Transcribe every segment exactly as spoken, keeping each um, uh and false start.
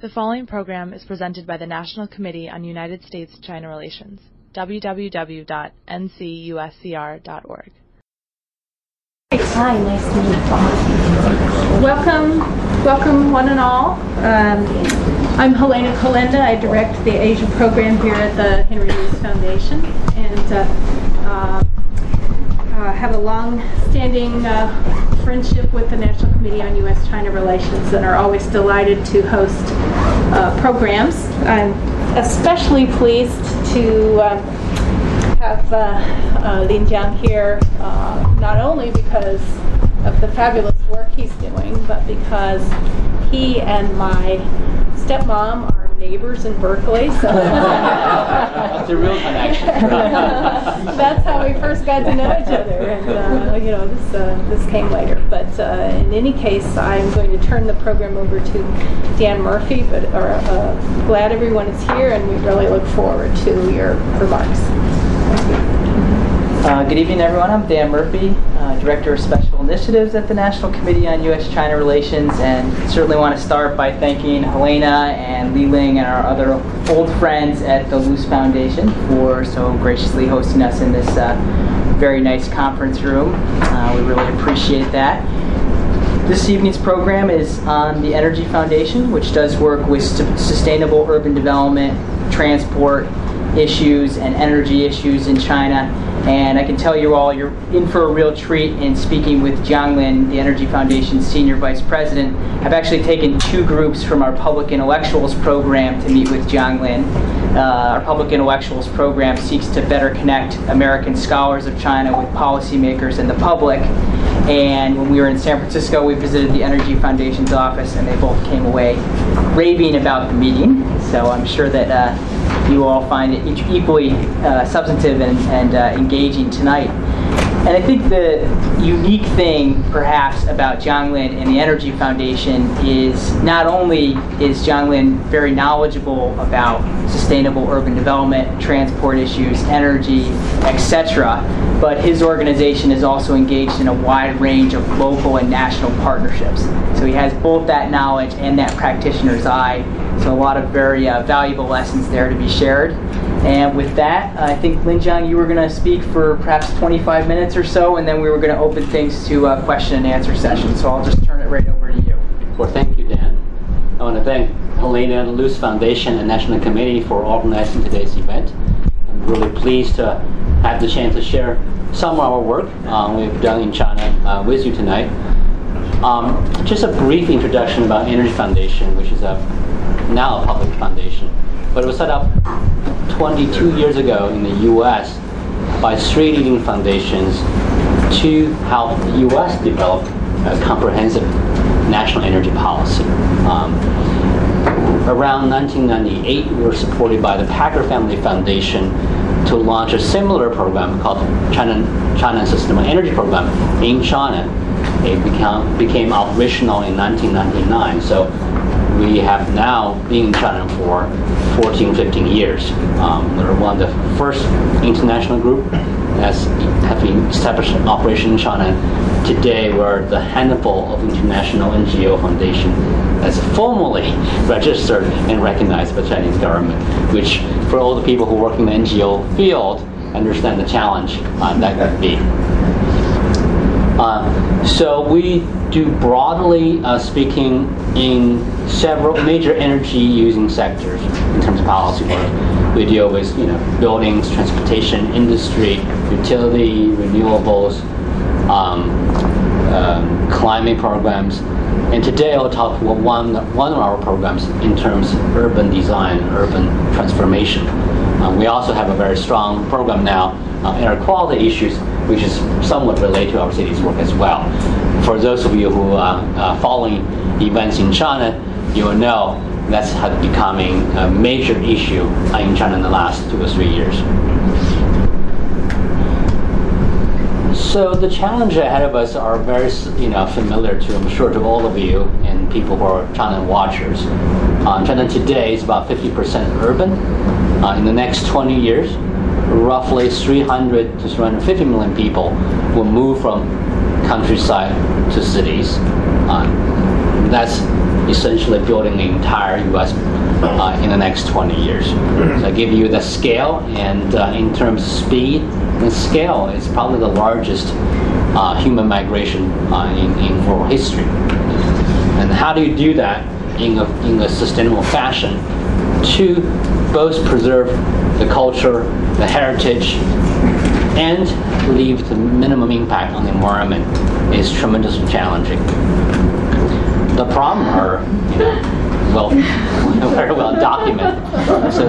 The following program is presented by the National Committee on United States-China Relations, w w w dot n c u s c r dot org. Hi, nice to meet you. Welcome, welcome one and all. Um, I'm Helena Kalenda. I direct the Asia program here at the Henry Luce Foundation, and uh, uh, uh, have a long-standing uh, friendship with the National Committee on U S-China Relations, and are always delighted to host uh, programs. I'm especially pleased to uh, have uh, uh, Lin Jiang here, uh, not only because of the fabulous work he's doing, but because he and my stepmom are neighbors in Berkeley. So that's a real connection. That's how we first got to know each other, and uh, you know, this, uh, this came later. But uh, in any case, I'm going to turn the program over to Dan Murphy. But are uh, glad everyone is here, and we really look forward to your remarks. Uh, good evening, everyone. I'm Dan Murphy, uh, Director of Special Initiatives at the National Committee on U S-China Relations, and certainly want to start by thanking Helena and Li Ling and our other old friends at the Luce Foundation for so graciously hosting us in this uh, very nice conference room. Uh, we really appreciate that. This evening's program is on the Energy Foundation, which does work with su- sustainable urban development, transport issues, and energy issues in China. And I can tell you all, you're in for a real treat in speaking with Jiang Lin, the Energy Foundation's Senior Vice President. I've actually taken two groups from our Public Intellectuals program to meet with Jiang Lin. Uh, our Public Intellectuals program seeks to better connect American scholars of China with policymakers and the public. And when we were in San Francisco, we visited the Energy Foundation's office, and they both came away raving about the meeting. So I'm sure that uh, you all find it equally uh, substantive and, and uh, engaging tonight. And I think the unique thing, perhaps, about Jiang Lin and the Energy Foundation is not only is Jiang Lin very knowledgeable about sustainable urban development, transport issues, energy, et cetera, but his organization is also engaged in a wide range of local and national partnerships. So he has both that knowledge and that practitioner's eye. So a lot of very uh, valuable lessons there to be shared. And with that, I think, Lin Jiang, you were going to speak for perhaps twenty-five minutes or so, and then we were going to open things to a question and answer session. So I'll just turn it right over to you. Well, thank you, Dan. I want to thank Helena, the Luce Foundation, and National Committee for organizing today's event. I'm really pleased to have the chance to share some of our work um, we've done in China uh, with you tonight. Um, just a brief introduction about Energy Foundation, which is a now a public foundation, but it was set up twenty-two years ago in the U S by three leading foundations to help the U S develop a comprehensive national energy policy. Um, around nineteen ninety-eight, we were supported by the Packer Family Foundation to launch a similar program called China China Sustainable Energy Program in China. It became, became operational in nineteen ninety-nine. So we have now been in China for fourteen, fifteen years. Um, we're one of the first international group that's having established an operation in China. Today, we're the handful of international N G O foundation that's formally registered and recognized by the Chinese government, which for all the people who work in the N G O field understand the challenge uh, that could be. Uh, so we do broadly uh, speaking in several major energy using sectors in terms of policy work. We deal with you know buildings, transportation, industry, utility, renewables, um, uh, climate programs, and today I'll talk about one one of our programs in terms of urban design, urban transformation. Um, we also have a very strong program now on uh, air quality issues, which is somewhat related to our city's work as well. For those of you who are uh, following events in China, you will know that's becoming a major issue in China in the last two or three years. So the challenges ahead of us are very you know, familiar to, I'm sure, to all of you and people who are China watchers. Uh, China today is about fifty percent urban. Uh, in the next twenty years, roughly three hundred to three hundred fifty million people will move from countryside to cities. Uh, that's essentially building the entire U S Uh, in the next twenty years. So I give you the scale, and uh, in terms of speed and scale, it's probably the largest uh, human migration uh, in, in world history. And how do you do that in a, in a sustainable fashion to both preserve the culture, the heritage, and leave the minimum impact on the environment is tremendously challenging. The problem are, you know, well, very well documented. So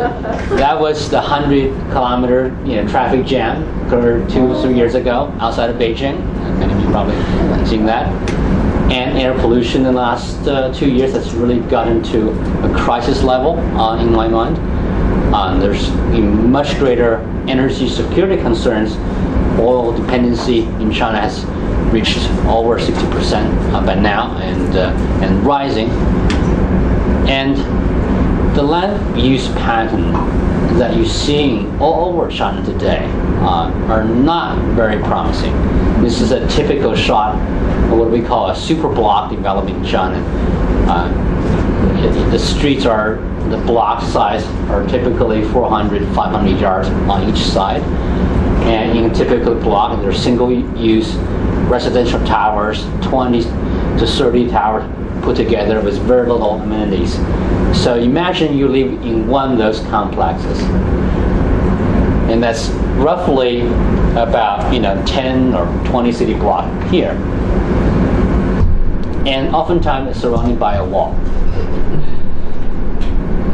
that was the hundred kilometer you know, traffic jam occurred two or three years ago outside of Beijing. Many of you probably have seen that. And air pollution in the last uh, two years has really gotten to a crisis level uh, in my mind. Uh, there's much greater energy security concerns. Oil dependency in China has reached over sixty percent uh, by now and, uh, and rising. And the land use pattern that you're seeing all over China today uh, are not very promising. This is a typical shot of what we call a super block development in China. Uh, the streets are, the block size are typically four hundred, five hundred yards on each side. And in a typical block, there are single-use residential towers, twenty to thirty towers, put together with very little amenities. So imagine you live in one of those complexes. And that's roughly about, you know, ten or twenty city block here. And oftentimes it's surrounded by a wall.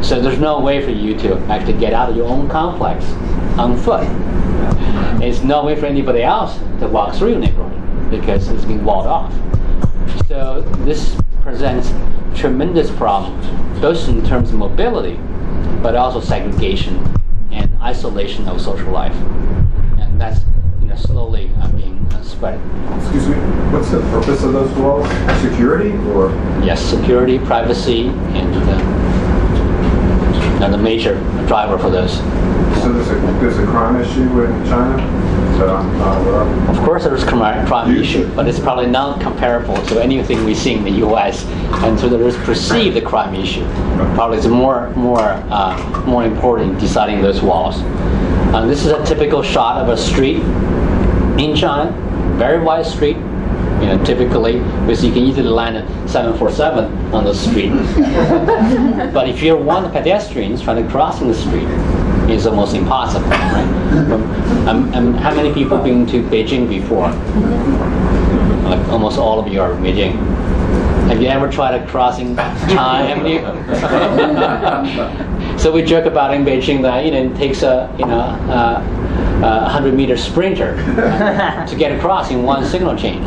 So there's no way for you to actually get out of your own complex on foot. There's no way for anybody else to walk through your neighborhood because it's been walled off. So this presents tremendous problems, both in terms of mobility, but also segregation and isolation of social life. And that's, you know, slowly uh, being uh, spread. Excuse me, what's the purpose of those walls? Security or? Yes, security, privacy, and uh, the major driver for those. So there's a, there's a crime issue in China? Of course there's a crime issue, but it's probably not comparable to anything we see in the U S And so there is perceived the crime issue. Probably it's more, more, uh, more important deciding those walls. Uh, this is a typical shot of a street in China, very wide street. You know, typically, because you can easily land a seven forty-seven on the street. But if you're one of the pedestrians trying to cross in the street, it's almost impossible, right? um, um, how many people have been to Beijing before? Like almost all of you are in Beijing. Have you ever tried a crossing China Avenue? So we joke about in Beijing that, you know, it takes a, you know, uh, Uh, hundred meter sprinter uh, to get across in one signal change,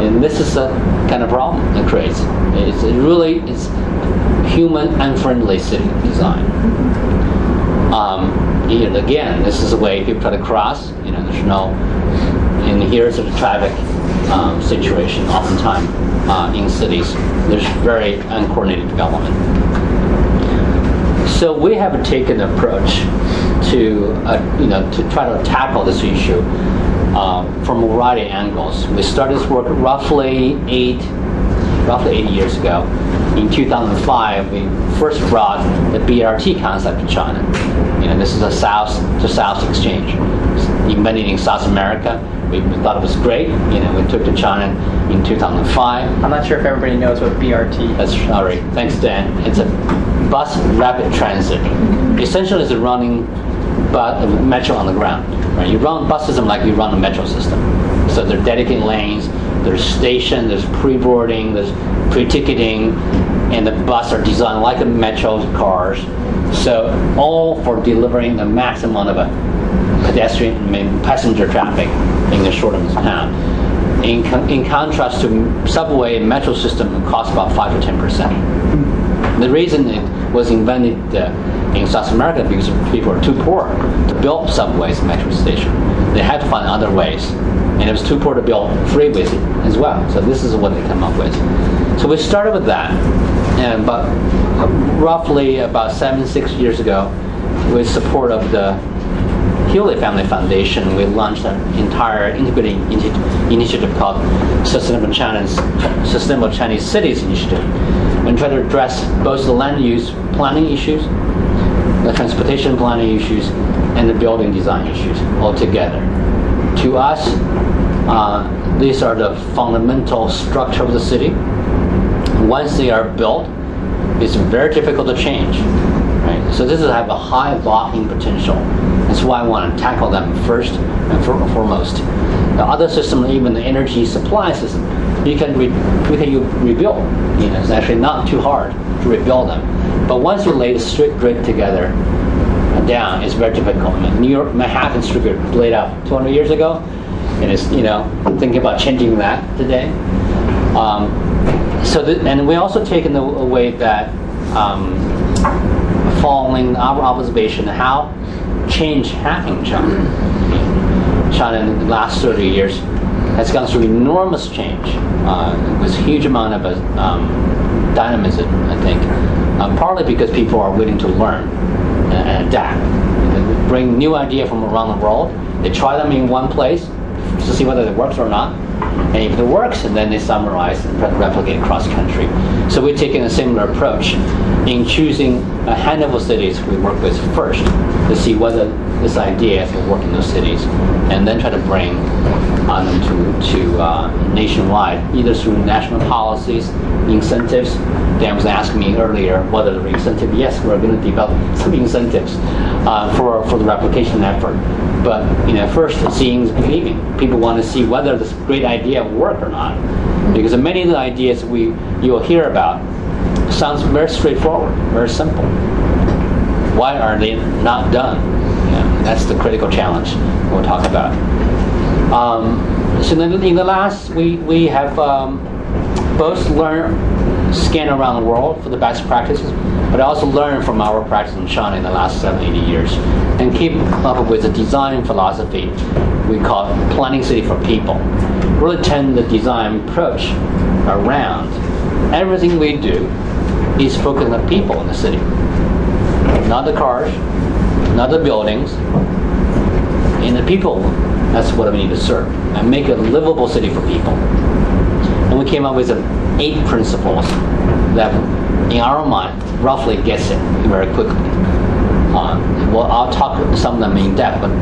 and this is the kind of problem it creates. It's it really it's human unfriendly city design. Um, and again, this is the way people try to cross. You know, there's no, and here's the traffic um, situation. Oftentimes uh, in cities, there's very uncoordinated development. So we have taken an approach to, uh, you know, to try to tackle this issue uh, from a variety of angles. We started this work roughly eight, roughly eight years ago. In two thousand five, we first brought the B R T concept to China. You know, this is a South-to-South exchange. Invented in South America, we thought it was great. You know, we took to China in two thousand five. I'm not sure if everybody knows what B R T is. That's all right. Thanks, Dan. It's a bus rapid transit. Essentially, it's a running but metro on the ground. Right? You run bus system like you run a metro system. So there are dedicated lanes, there's station, there's pre-boarding, there's pre-ticketing, and the bus are designed like a metro cars. So all for delivering the maximum amount of a pedestrian and passenger traffic in the short amount of time. In, con in contrast to subway metro system, it costs about five to ten percent. The reason it was invented uh, in South America because people were too poor to build subways and metro stations. They had to find other ways. And it was too poor to build freeways as well. So this is what they came up with. So we started with that. And about, uh, roughly about seven, six years ago, with support of the Hewlett Family Foundation, we launched an entire integrated initiative called Sustainable China's, Sustainable Chinese Cities Initiative. We try to address both the land use planning issues, the transportation planning issues, and the building design issues all together. To us, uh, these are the fundamental structure of the city. Once they are built, it's very difficult to change. Right? So this is have a high locking potential. That's why I want to tackle them first and for, foremost. The other system, even the energy supply system, you can re, you can you rebuild. You know, it's actually not too hard to rebuild them. But once you lay the street grid together down, it's very difficult. I mean, New York Manhattan street grid laid out two hundred years ago, and it's you know thinking about changing that today. Um, So, the, and we also take in the way that um, following our observation how change happened in China. China in the last thirty years has gone through enormous change uh, with a huge amount of uh, um, dynamism, I think, uh, partly because people are willing to learn and adapt. They bring new ideas from around the world, they try them in one place to see whether it works or not. And if it works, and then they summarize and replicate cross-country. So we're taking a similar approach in choosing a handful of cities we work with first to see whether this idea can work in those cities, and then try to bring uh, them to, to uh, nationwide, either through national policies, incentives. Dan was asking me earlier whether the incentive, yes, we're going to develop some incentives uh, for, for the replication effort. But you know, first, seeing is believing. People want to see whether this great idea works or not, because many of the ideas we you'll hear about sounds very straightforward, very simple. Why are they not done? Yeah, that's the critical challenge we'll talk about. Um, so then, in the last, we we have um, both learned, scan around the world for the best practices, but also learn from our practice in China in the last seventy, eighty years, and keep up with a design philosophy we call planning city for people. Really tend the design approach around everything we do is focusing on people in the city. Not the cars, not the buildings, and the people, that's what we need to serve, and make a livable city for people. And we came up with eight principles that in our mind, roughly gets it very quickly. Um, well, I'll talk some of them in depth, but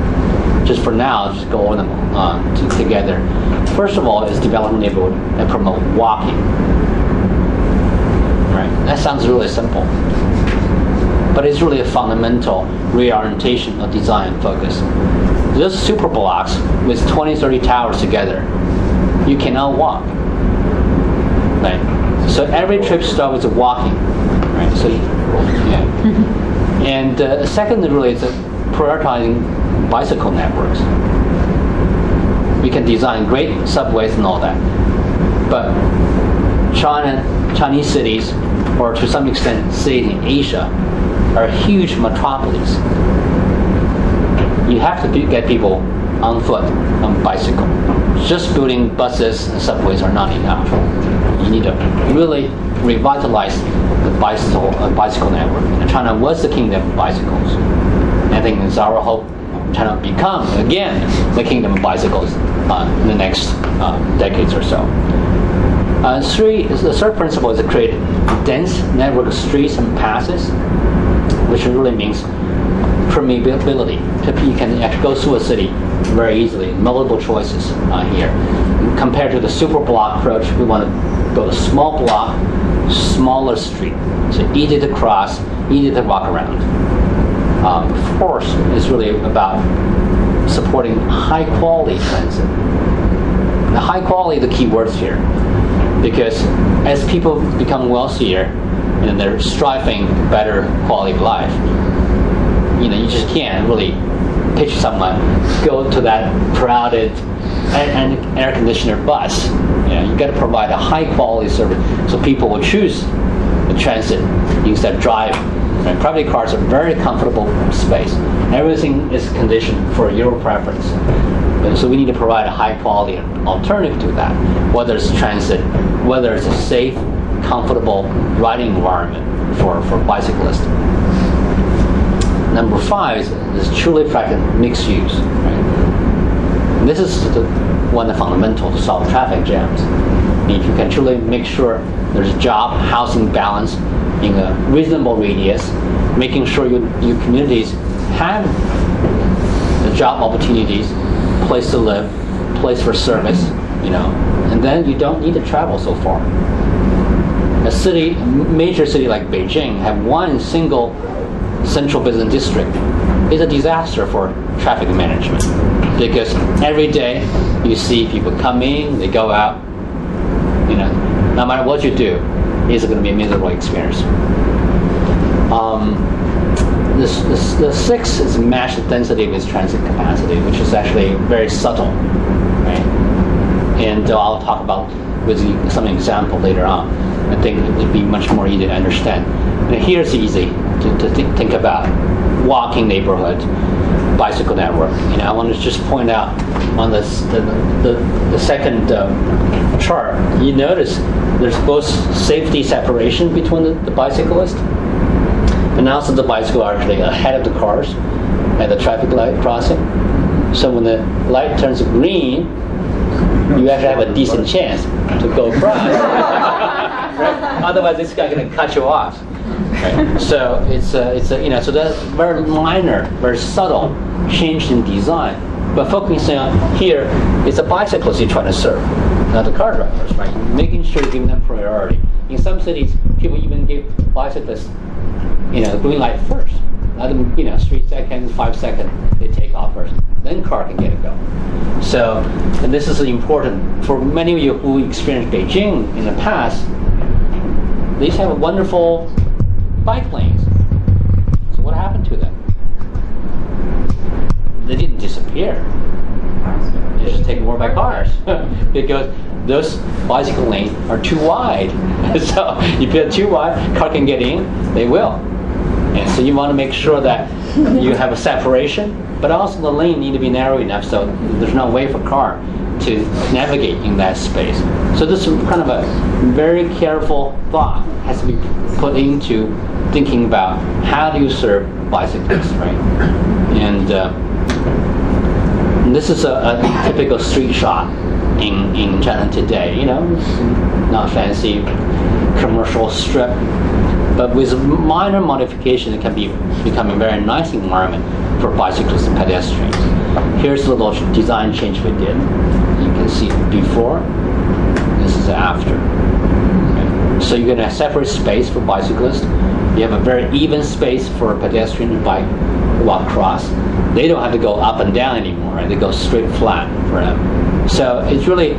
just for now, just go over them uh, together. First of all, is developing neighborhood and promote walking. Right? That sounds really simple, but it's really a fundamental reorientation of design focus. This super blocks with twenty, thirty towers together, you cannot walk. Right? So every trip starts with walking, right? So, yeah. And uh, secondly, really, it's prioritizing bicycle networks. We can design great subways and all that, but China, Chinese cities, or to some extent cities in Asia, are huge metropolises. You have to get people on foot, on bicycle. Just building buses and subways are not enough. You need to really revitalize the bicycle, uh, bicycle network. And China was the kingdom of bicycles. I think it's our hope China becomes, again, the kingdom of bicycles uh, in the next uh, decades or so. Uh, three, the third principle is to create a dense network of streets and passes, which really means permeability. You can actually go through a city very easily, multiple choices uh, here. Compared to the super block approach, we want to build a small block, smaller street. So easy to cross, easy to walk around. Um, fourth is really about supporting high quality transit. The high quality are the key words here, because as people become wealthier and they're striving better quality of life, you know, you just can't really pitch someone go to that crowded and air conditioner bus. You know, you got to provide a high quality service so people will choose the transit instead of drive. And private cars are very comfortable space. Everything is conditioned for your preference. So we need to provide a high quality alternative to that, whether it's transit, whether it's a safe, comfortable riding environment for, for bicyclists. number five is, is truly practical mixed use. Right? This is the, one of the fundamentals to solve traffic jams. If you can truly make sure there's job housing balance in a reasonable radius, making sure you, your communities have the job opportunities, place to live, place for service, you know, and then you don't need to travel so far. A city, a major city like Beijing, have one single central business district. It's a disaster for traffic management because every day you see people come in, they go out. You know, no matter what you do, it's going to be a miserable experience. Um, this, this, the sixth is match the density with transit capacity, which is actually very subtle, right? And uh, I'll talk about with some example later on. I think it would be much more easy to understand. And here's easy to, to th think about: walking neighborhood, bicycle network. You know, I want to just point out on this, the, the, the second um, chart, you notice there's both safety separation between the, the bicyclist, and also the bicycle are actually ahead of the cars at the traffic light crossing. So when the light turns green, you actually have a decent chance to go across. Right? Otherwise, this guy's going to cut you off. Right? So it's a, it's a, you know, so that's very minor, very subtle change in design. But focusing on here, it's the bicyclists you're trying to serve, not the car drivers, right? Making sure you give them priority. In some cities, people even give bicyclists, you know, the green light first. Let them, you know, three seconds, five seconds, they take off first. Then car can get a go. So, and this is important for many of you who experienced Beijing in the past. They used to have wonderful bike lanes. So what happened to them? They didn't disappear. They just taken over by cars because those bicycle lanes are too wide. So if they're too wide, car can get in. They will. And so you want to make sure that you have a separation, but also the lane need to be narrow enough so there's no way for car to navigate in that space. So this is kind of a very careful thought has to be put into thinking about how do you serve bicyclists, right? And uh, this is a, a typical street shot in, in China today, you know, not fancy commercial strip. But with minor modification, it can be become a very nice environment for bicyclists and pedestrians. Here's the little design change we did. You can see before, this is after. Okay. So you're gonna separate space for bicyclists. You have a very even space for a pedestrian to bike, walk across. They don't have to go up and down anymore, right? They go straight flat for them. So it's really,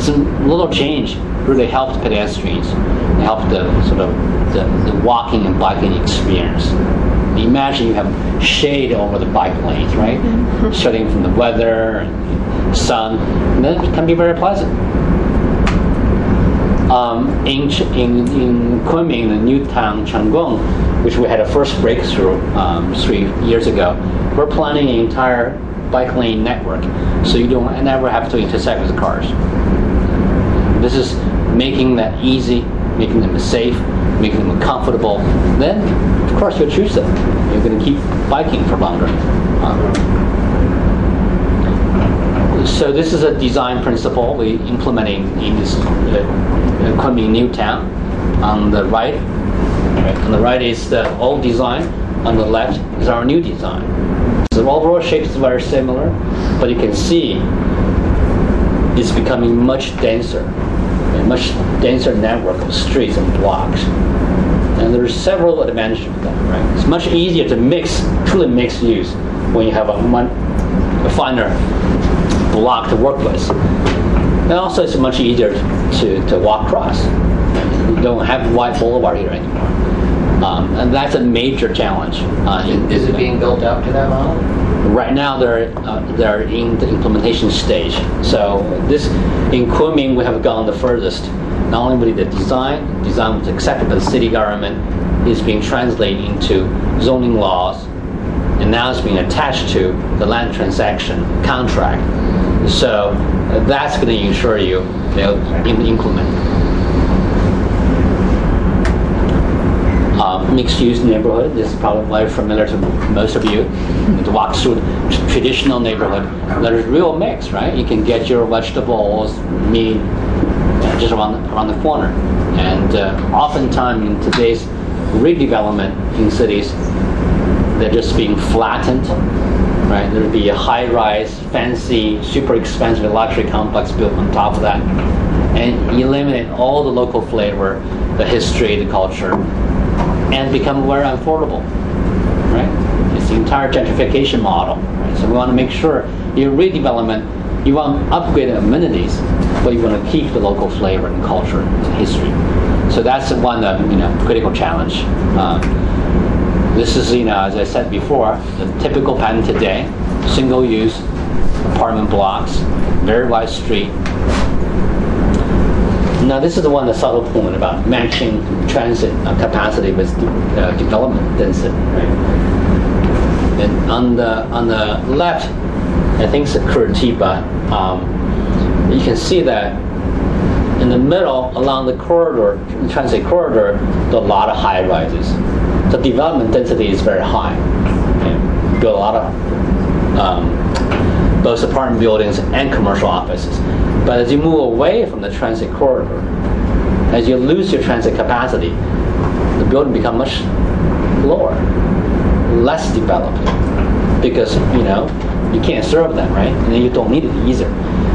some little change really helps pedestrians, help the sort of the, the walking and biking experience. Imagine you have shade over the bike lanes, right? Shutting from the weather and sun, and that can be very pleasant. Um, in, in, in Kunming, the new town Chenggong, which we had a first breakthrough um, three years ago, we're planning an entire bike lane network, so you don't never have to intersect with the cars. This is making that easy, making them safe, making them comfortable. Then, of course, you'll choose them. You're going to keep biking for longer. Um, so this is a design principle we implementing in this uh, Kunming new town. On the right, on the right is the old design. On the left is our new design. So the overall shape is very similar, but you can see it's becoming much denser. A much denser network of streets and blocks, and there's several advantages of that. Right, it's much easier to mix, truly mixed use, when you have a, one, a finer block to work with, and also it's much easier to, to walk across. You don't have wide boulevard here anymore, um, and that's a major challenge. Uh, in, Is it being built up to that model? Right now, they're uh, they're in the implementation stage. So this in Kunming, we have gone the furthest. Not only with the design, design was accepted by the city government, is being translated into zoning laws, and now it's being attached to the land transaction contract. So uh, that's going to ensure you they'll implement. Um, mixed-use neighborhood. This is probably familiar to most of you. It walks through the traditional neighborhood. There's real mix, right? You can get your vegetables, meat, uh, just around around the corner. And uh, oftentimes in today's redevelopment in cities, they're just being flattened, right? There would be a high-rise, fancy, super expensive luxury complex built on top of that, and eliminate all the local flavor, the history, the culture, and become very affordable, right? It's the entire gentrification model, right? So we want to make sure your redevelopment, you want to upgrade amenities, but you want to keep the local flavor and culture and history. So that's one uh, you know, critical challenge. Um, This is, you know, as I said before, the typical pattern today: single-use apartment blocks, very wide street. Now, this is the one the subtle point about matching transit capacity with uh, development density. Right? And on the on the left, I think it's Curitiba. Um, you can see that in the middle, along the corridor, transit corridor, there are a lot of high rises. The development density is very high. Okay. Build a lot of um, both apartment buildings and commercial offices. But as you move away from the transit corridor, as you lose your transit capacity, the building becomes much lower, less developed, because you know you can't serve them, right? And then you don't need it either.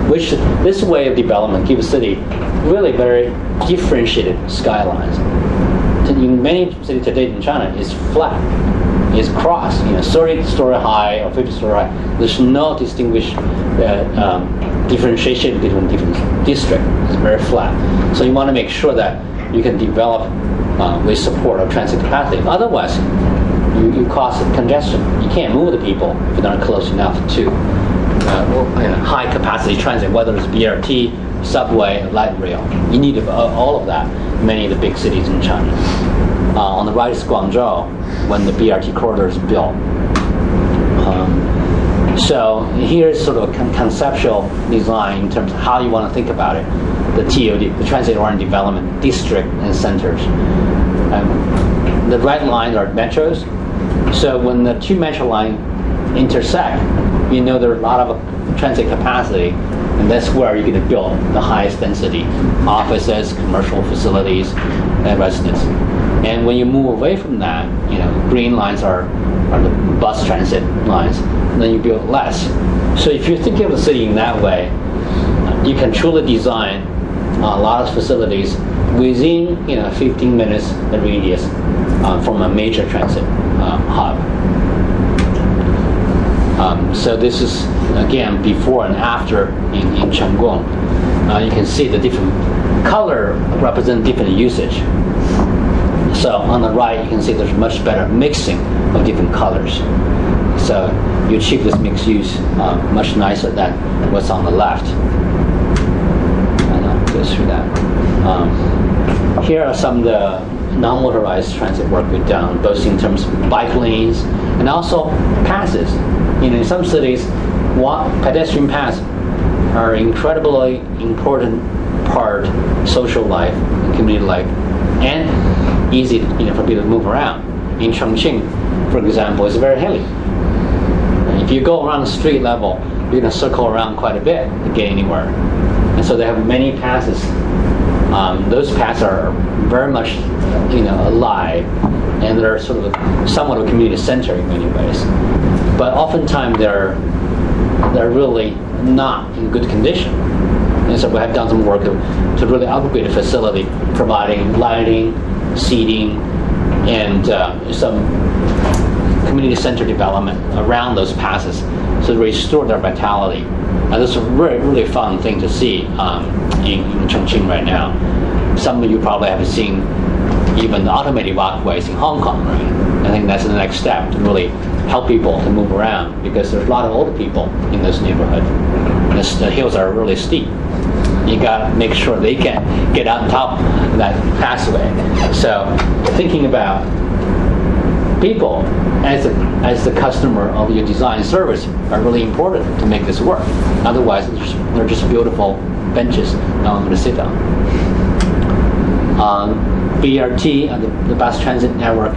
Which this way of development gives the city really very differentiated skylines. In many cities today in China, it's flat, it's cross, you know, thirty-story high or fifty-story high. There's no distinguished uh, um, differentiation between different districts. It's very flat. So you want to make sure that you can develop uh, with support of transit capacity. Otherwise, you, you cause congestion. You can't move the people if you're not close enough to uh, well, you know, high-capacity transit, whether it's B R T, subway, light rail. You need uh, all of that, many of the big cities in China. Uh, on the right is Guangzhou, when the B R T corridor is built. Um, so here's sort of a con conceptual design in terms of how you want to think about it. The T O D, the Transit-Oriented Development District and Centers. Um, the red lines are metros. So when the two metro lines intersect, you know there are a lot of transit capacity. And that's where you're going to build the highest density offices, commercial facilities, and residents. And when you move away from that, you know, green lines are, are the bus transit lines, and then you build less. So if you're thinking of the city in that way, you can truly design a lot of facilities within, you know, fifteen minutes radius uh, from a major transit uh, hub. Um, so this is, again, before and after in, in Chenggong. Uh, you can see the different color represent different usage. So on the right, you can see there's much better mixing of different colors. So you achieve this mixed use uh, much nicer than what's on the left. And I'll go through that. Um, here are some of the non-motorized transit work we've done, both in terms of bike lanes and also passes. You know, in some cities, walk, pedestrian paths are an incredibly important part of social life, community life, and easy, you know, for people to move around. In Chongqing, for example, it's very hilly. If you go around the street level, you're going to circle around quite a bit to get anywhere. And so they have many passes. Um, those paths are very much, you know, alive, and they're sort of somewhat of a community center in many ways. But oftentimes they're they're really not in good condition, and so we have done some work to, to really upgrade the facility, providing lighting, seating, and uh, some community center development around those passes to restore their vitality. And this is a really, really fun thing to see um, in, in Chongqing right now. Some of you probably have seen even the automated walkways in Hong Kong, right? I think that's the next step to really help people to move around, because there's a lot of old people in this neighborhood. This, the hills are really steep. You gotta make sure they can get on top of that pathway. So thinking about people as a, as the customer of your design service are really important to make this work. Otherwise, they're just beautiful benches that I'm going to sit on. Um, B R T, the, the bus transit network,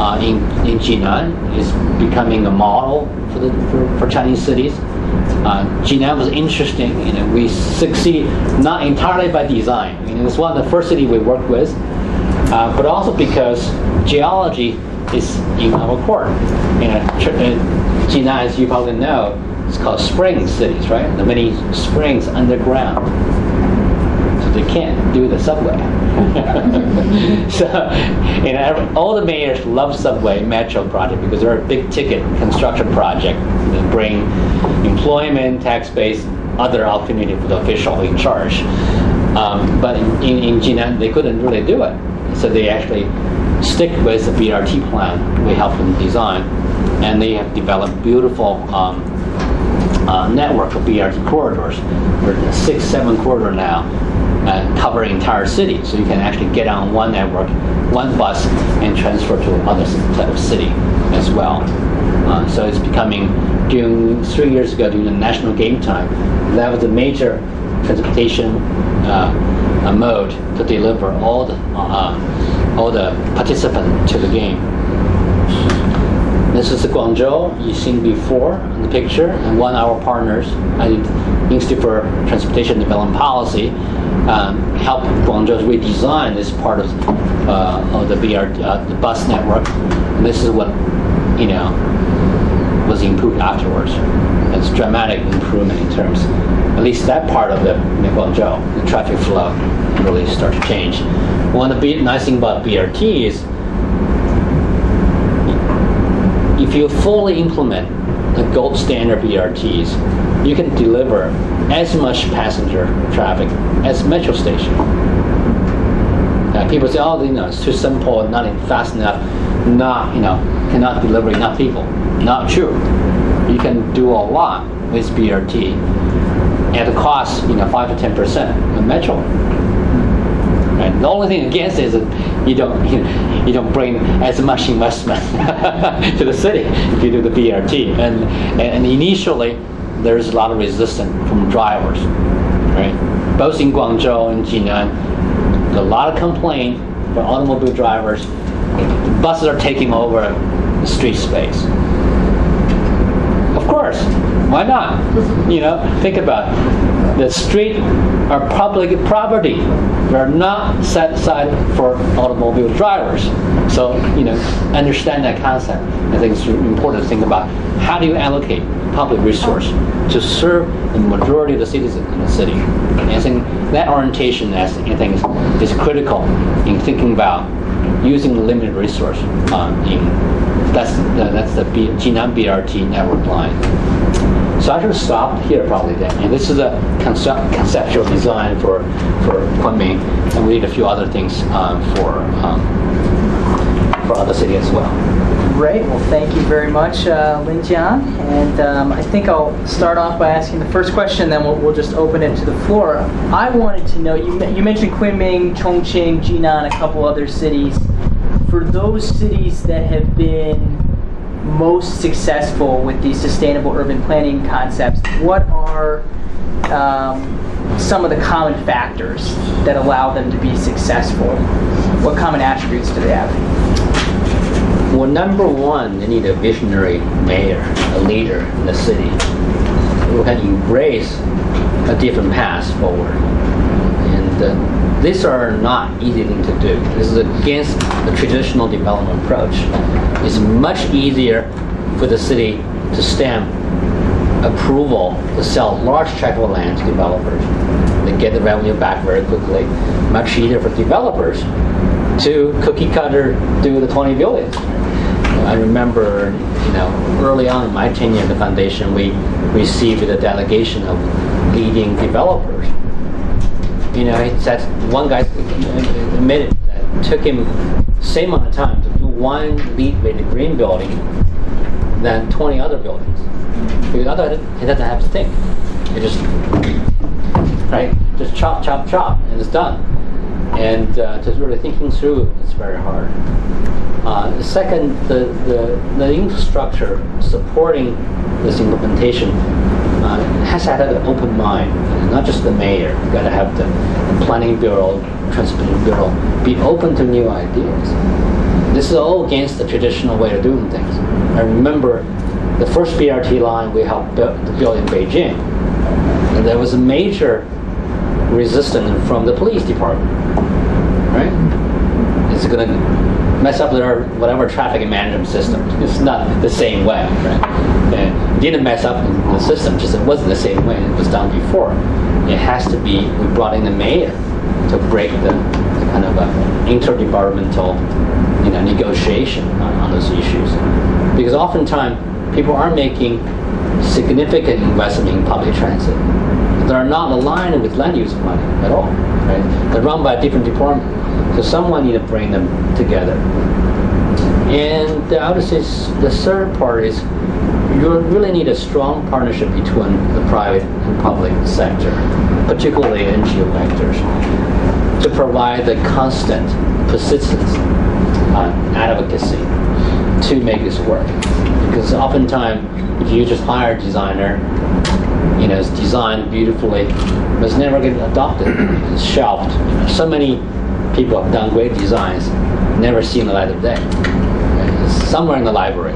uh, in, in Jinan is becoming a model for, the, for, for Chinese cities. Uh, Jinan was interesting. You know, we succeed not entirely by design. You know, it's one of the first cities we worked with, uh, but also because geology is in our court. You know, Jinan, as you probably know, it's called spring cities, right? There are many springs underground, so they can't do the subway. So, you know, all the mayors love subway metro project because they're a big ticket construction project that bring employment, tax base, other opportunity for the official in charge. Um, but in, in Jinan, they couldn't really do it, so they actually stick with the B R T plan we helped them design, and they have developed beautiful um, uh, network of B R T corridors. We're at six, seven corridor now, uh, covering entire city, so you can actually get on one network, one bus, and transfer to another type of city as well. Uh, so it's becoming, during three years ago, during the national game time, that was a major transportation uh, a mode to deliver all the uh, all the participants to the game. This is the Guangzhou you've seen before in the picture, and one of our partners, the Institute for Transportation Development Policy, um, helped Guangzhou redesign this part of uh, of the B R T, uh, the bus network. And this is what you know was improved afterwards. It's dramatic improvement in terms, at least that part of the Guangzhou, the traffic flow really start to change. One of the nice things about B R T is if you fully implement the gold standard B R Ts, you can deliver as much passenger traffic as metro station. Uh, people say, oh, you know, it's too simple, not fast enough, not, you know, cannot deliver enough people. Not true. You can do a lot with B R T at a cost, you know, five to ten percent of metro. And the only thing against it is that you don't, you know, you don't bring as much investment to the city if you do the B R T. And, and initially, there's a lot of resistance from drivers, right? Both in Guangzhou and Jinan, there's a lot of complaint from automobile drivers. The buses are taking over the street space. Of course, why not? You know, think about it. The street are public property. They're not set aside for automobile drivers. So, you know, understand that concept. I think it's important to think about how do you allocate public resource to serve the majority of the citizens in the city. And I think that orientation, I think, is critical in thinking about using limited resource um, in. That's the, that's the B, Jinan B R T network line. So I should have stopped here probably then. And this is a concept, conceptual design for for Kunming, and we need a few other things um, for um, for other cities as well. Great. Well, thank you very much, uh, Lin Jiang. And um, I think I'll start off by asking the first question, then we'll, we'll just open it to the floor. I wanted to know, you you mentioned Kunming, Chongqing, Jinan, a couple other cities. For those cities that have been most successful with these sustainable urban planning concepts, what are um, some of the common factors that allow them to be successful? What common attributes do they have? Well, number one, they need a visionary mayor, a leader in the city who can embrace a different path forward. And uh, these are not easy thing to do. This is against the traditional development approach. It's much easier for the city to stamp approval to sell large tract of land to developers. They get the revenue back very quickly. Much easier for developers to cookie cutter do the twenty billion. I remember, you know, early on in my tenure at the foundation, we received a delegation of leading developers. You know, it's that one guy admitted that it took him the same amount of time to do one lead with the green building than twenty other buildings. Because otherwise, he doesn't have to think. It just, right? Just chop, chop, chop, and it's done. And uh, just really thinking through, it's very hard. Uh, second, the, the, the infrastructure supporting this implementation Uh, has to have an open mind, not just the mayor. You've got to have the, the planning bureau, transportation bureau, be open to new ideas. this is all against the traditional way of doing things. I remember the first B R T line we helped build, build in Beijing, and there was a major resistance from the police department, right? It's going to mess up their whatever traffic management system. It's not the same way, right? It didn't mess up the system, just it wasn't the same way it was done before. It has to be, we brought in the mayor to break the, the kind of a interdepartmental, you know, negotiation on, on those issues. Because oftentimes, people are making significant investment in public transit. They're not aligned with land use planning at all, right? They're run by a different department. So someone need to bring them together. And I would say the third part is you really need a strong partnership between the private and public sector, particularly N G O actors, to provide the constant persistence on advocacy to make this work. Because oftentimes, if you just hire a designer, you know, it's designed beautifully, but it's never getting adopted. It's shelved. You know, so many people have done great designs, never seen the light of day. It's somewhere in the library.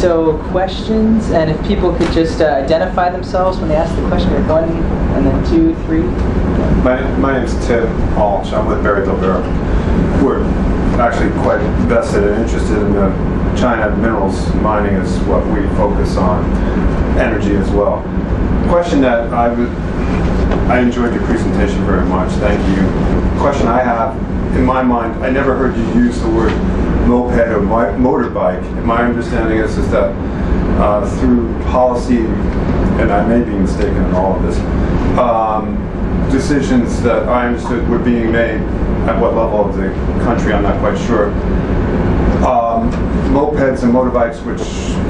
So questions, and if people could just uh, identify themselves when they ask the question. One, and then two, three. My, my name's Tim Hals. I'm with Barry Delvera. We're actually quite invested and interested in the China minerals mining is what we focus on, energy as well. Question that I would I enjoyed your presentation very much. Thank you. Question I have, in my mind, I never heard you use the word moped or motorbike. And my understanding is, is that uh, through policy, and I may be mistaken in all of this, um, decisions that I understood were being made at what level of the country, I'm not quite sure. Um, mopeds and motorbikes, which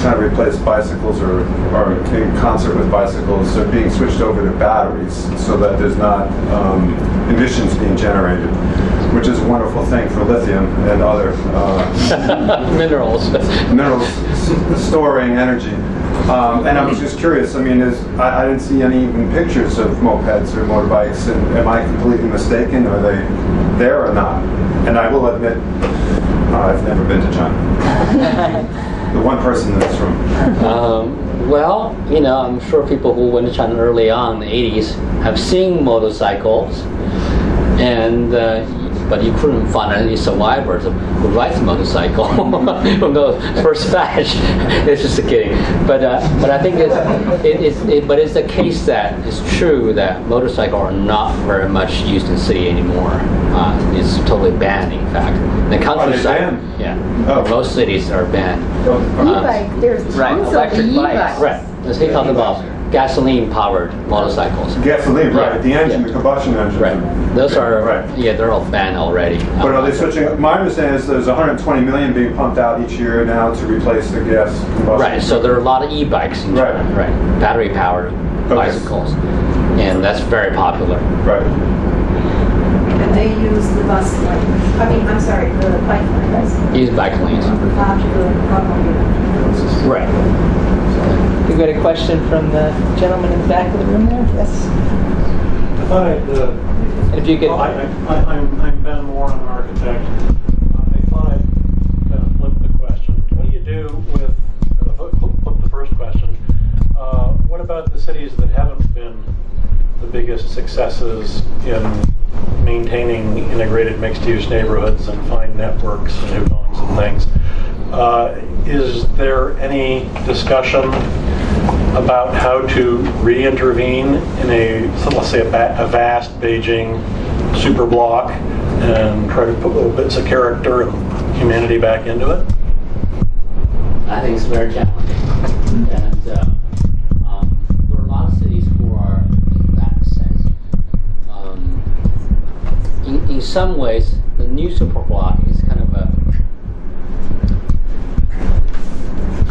kind of replace bicycles or are in concert with bicycles, are being switched over to batteries so that there's not um, emissions being generated, which is a wonderful thing for lithium and other uh, minerals minerals storing energy. Um, and I was just curious, I mean, is, I, I didn't see any even pictures of mopeds or motorbikes, and am I completely mistaken? Are they there or not? And I will admit, I've never been to China. The one person in this room. Um, well, you know, I'm sure people who went to China early on in the eighties have seen motorcycles, and uh, but you couldn't find any survivors who rides a motorcycle from those first batch. It's just a kidding. But uh, but I think it's it, it's it, but it's the case that it's true that motorcycles are not very much used in the city anymore. Uh, it's totally banned, in fact. The countryside, oh, yeah, oh. most cities are banned. Oh, e-bike, um, there's tons right. of electric e-bikes. Right. Let's yeah, talk about gasoline-powered motorcycles. Gasoline, yeah. right? The engine, yeah. the combustion engine. Right. Those are right. Yeah, they're all banned already. But um, are they switching? My understanding is there's one hundred twenty million being pumped out each year now to replace the gas combustion. Right. So there are a lot of e-bikes in China. Right. Right. Battery-powered okay. bicycles, and that's very popular. Right. And they use the bus lane. I mean, I'm sorry, the bike lane. Right? Use bike lanes. Right. We've got a question from the gentleman in the back of the room there. Yes. Hi. The, and if you could. Well, I, I, I'm, I'm Ben Warren, an architect. Uh, I thought I'd kind of flip the question. What do you do with, uh, flip the first question, uh, what about the cities that haven't been the biggest successes in maintaining integrated mixed-use neighborhoods and fine networks and new homes and things? Uh, is there any discussion about how to reintervene in a, let's say, a, ba a vast Beijing superblock and try to put little bits of character and humanity back into it? I think it's very challenging. And uh, um, there are a lot of cities who are, in that sense, um, in, in some ways, the new superblock is kind of a,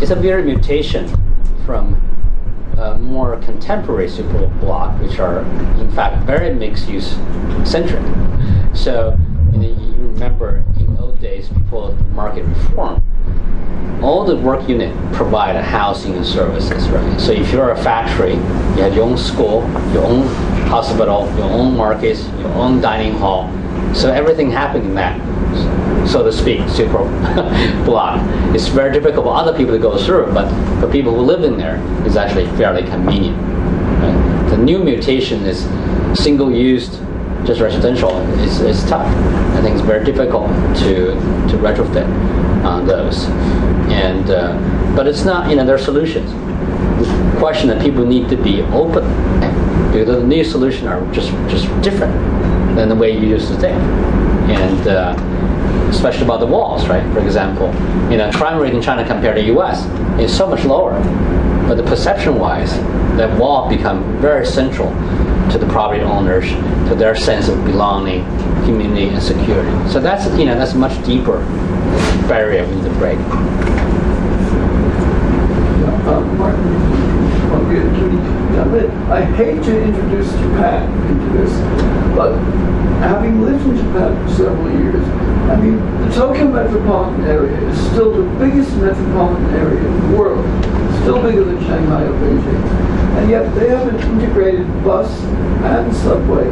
it's a very mutation from Uh, more contemporary super block, which are in fact very mixed-use centric. So you, know, you remember in old days before market reform, all the work unit provide housing and services, right? So if you're a factory, you have your own school, your own hospital, your own markets, your own dining hall. So everything happened in that so to speak, super block. It's very difficult for other people to go through, but for people who live in there, it's actually fairly convenient. Right? The new mutation is single-used, just residential. It's, it's tough. I think it's very difficult to to retrofit on those. And uh, but it's not, you know, there are solutions. The question that people need to be open, because the new solutions are just just different than the way you used to think. And uh, especially about the walls, right? For example, you know, crime rate in China compared to U S is so much lower, but the perception-wise, that wall become very central to the property owners, to their sense of belonging, community, and security. So that's, you know, that's a much deeper barrier we need to break. I hate to introduce Japan into this, but having lived in Japan for several years, I mean, the Tokyo metropolitan area is still the biggest metropolitan area in the world, still bigger than Shanghai or Beijing, and yet they have an integrated bus and subway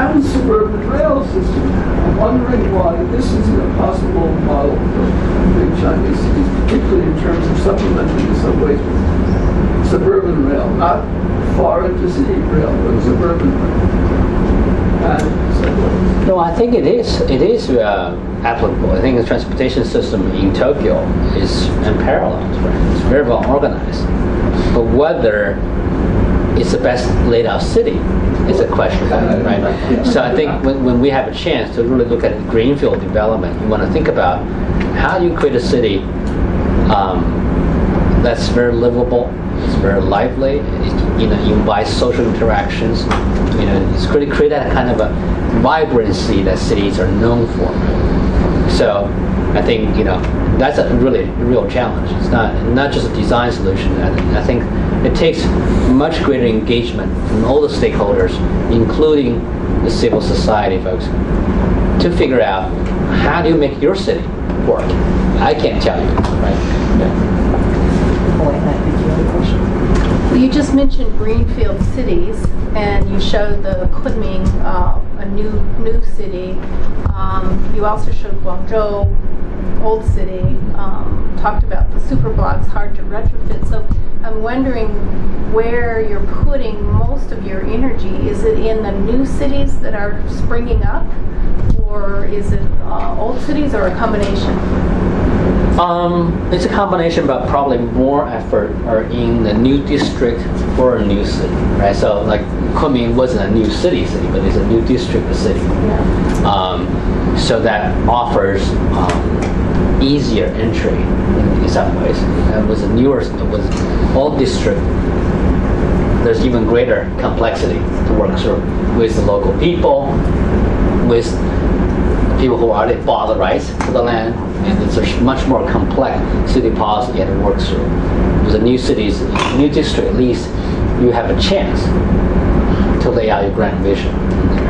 and suburban rail system. I'm wondering why this isn't a possible model for big Chinese cities, particularly in terms of supplementing the subways with suburban rail, not far into city rail, but suburban rail and subways. No, I think it is. It is. Uh... applicable. I think the transportation system in Tokyo is unparalleled, right? It's very well organized. But whether it's the best laid out city is a question, right? So I think when, when we have a chance to really look at greenfield development, you want to think about how you create a city um, that's very livable, it's very lively, it, you know, you invite social interactions, you know, it's going to create that kind of a vibrancy that cities are known for. So I think, you know, that's a really real challenge. It's not not just a design solution. I, I think it takes much greater engagement from all the stakeholders, including the civil society folks, to figure out how do you make your city work. I can't tell you, right? Yeah. Oh, wait, I think you have a question. Well, you just mentioned greenfield cities, and you showed the Kunming, uh, a new new city. Um, you also showed Guangzhou, old city, um, talked about the superblocks, hard to retrofit. So I'm wondering where you're putting most of your energy. Is it in the new cities that are springing up, or is it uh, old cities, or a combination? Um, it's a combination, but probably more effort are in the new district or a new city, right? So like Kunming wasn't a new city city, but it's a new district city. Yeah. Um, So that offers um, easier entry in, in some ways. It was a newer, it was all district. There's even greater complexity to work through with the local people, with people who already bought the rights to the land, and it's a much more complex city policy to work through. With the new cities, new district, at least you have a chance to lay out your grand vision.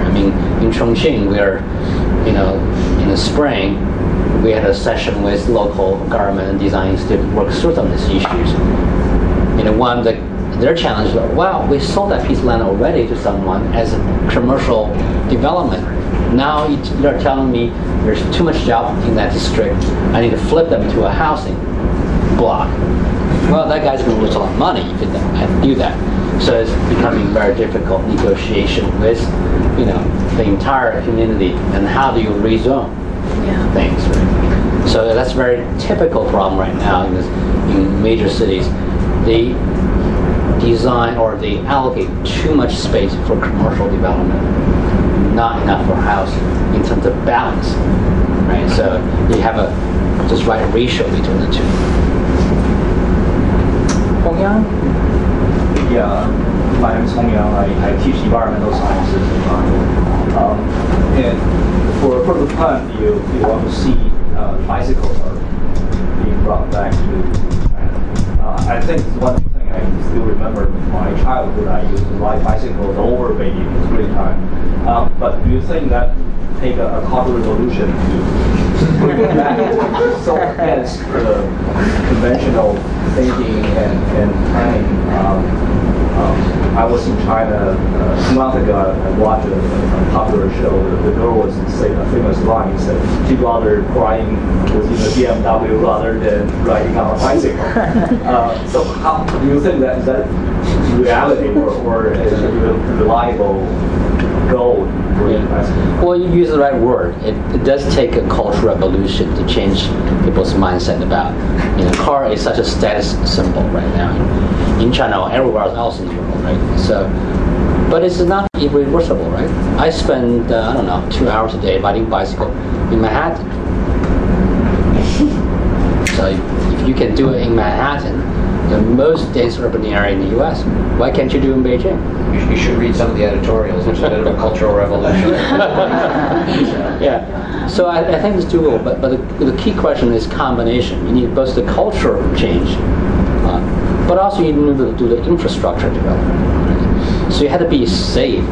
I mean, in Chongqing, we are. You know, in the spring, we had a session with local government and design to work through some of these issues. You know, one of the, their challenges were, wow, we sold that piece of land already to someone as a commercial development. Now you're telling me there's too much job in that district. I need to flip them to a housing block. Well, that guy's going to lose a lot of money if you do that. So it's becoming very difficult negotiation with, you know, the entire community, and how do you rezone yeah. things. Right? So that's a very typical problem right now in, this, in major cities. They design or they allocate too much space for commercial development, not enough for housing in terms of balance. Right? So you have a just right ratio between the two. Hongyang? Yeah, my name is Hongyang. I, I teach environmental sciences in China. Um, and for a period of time, you, you want to see uh, bicycles are being brought back to China. Uh, I think it's one thing I still remember from my childhood. I used to ride bicycles over Beijing in springtime. Um, but do you think that take a, a cultural revolution to bring back so against the conventional thinking and, and planning? Um, um, I was in China uh, a month ago. I, I watched a, a popular show. The, the girl was saying a famous line. She said, she'd rather crying with in a B M W rather than riding on a bicycle. uh, so how do you think that, is that reality or, or is it a reliable goal? Well, you use the right word. It, it does take a cultural revolution to change people's mindset about, you know, car is such a status symbol right now in China or everywhere else in the world, right? So, but it's not irreversible, right? I spend, uh, I don't know, two hours a day riding bicycle in Manhattan. So if you can do it in Manhattan, the most dense urban area in the U S why can't you do in Beijing? You should, you should read some of the editorials. There's a bit of a cultural revolution. Yeah. So I, I think it's doable, but, but the, the key question is combination. You need both the cultural change, uh, but also you need to do the infrastructure development. Right? So you had to be safe,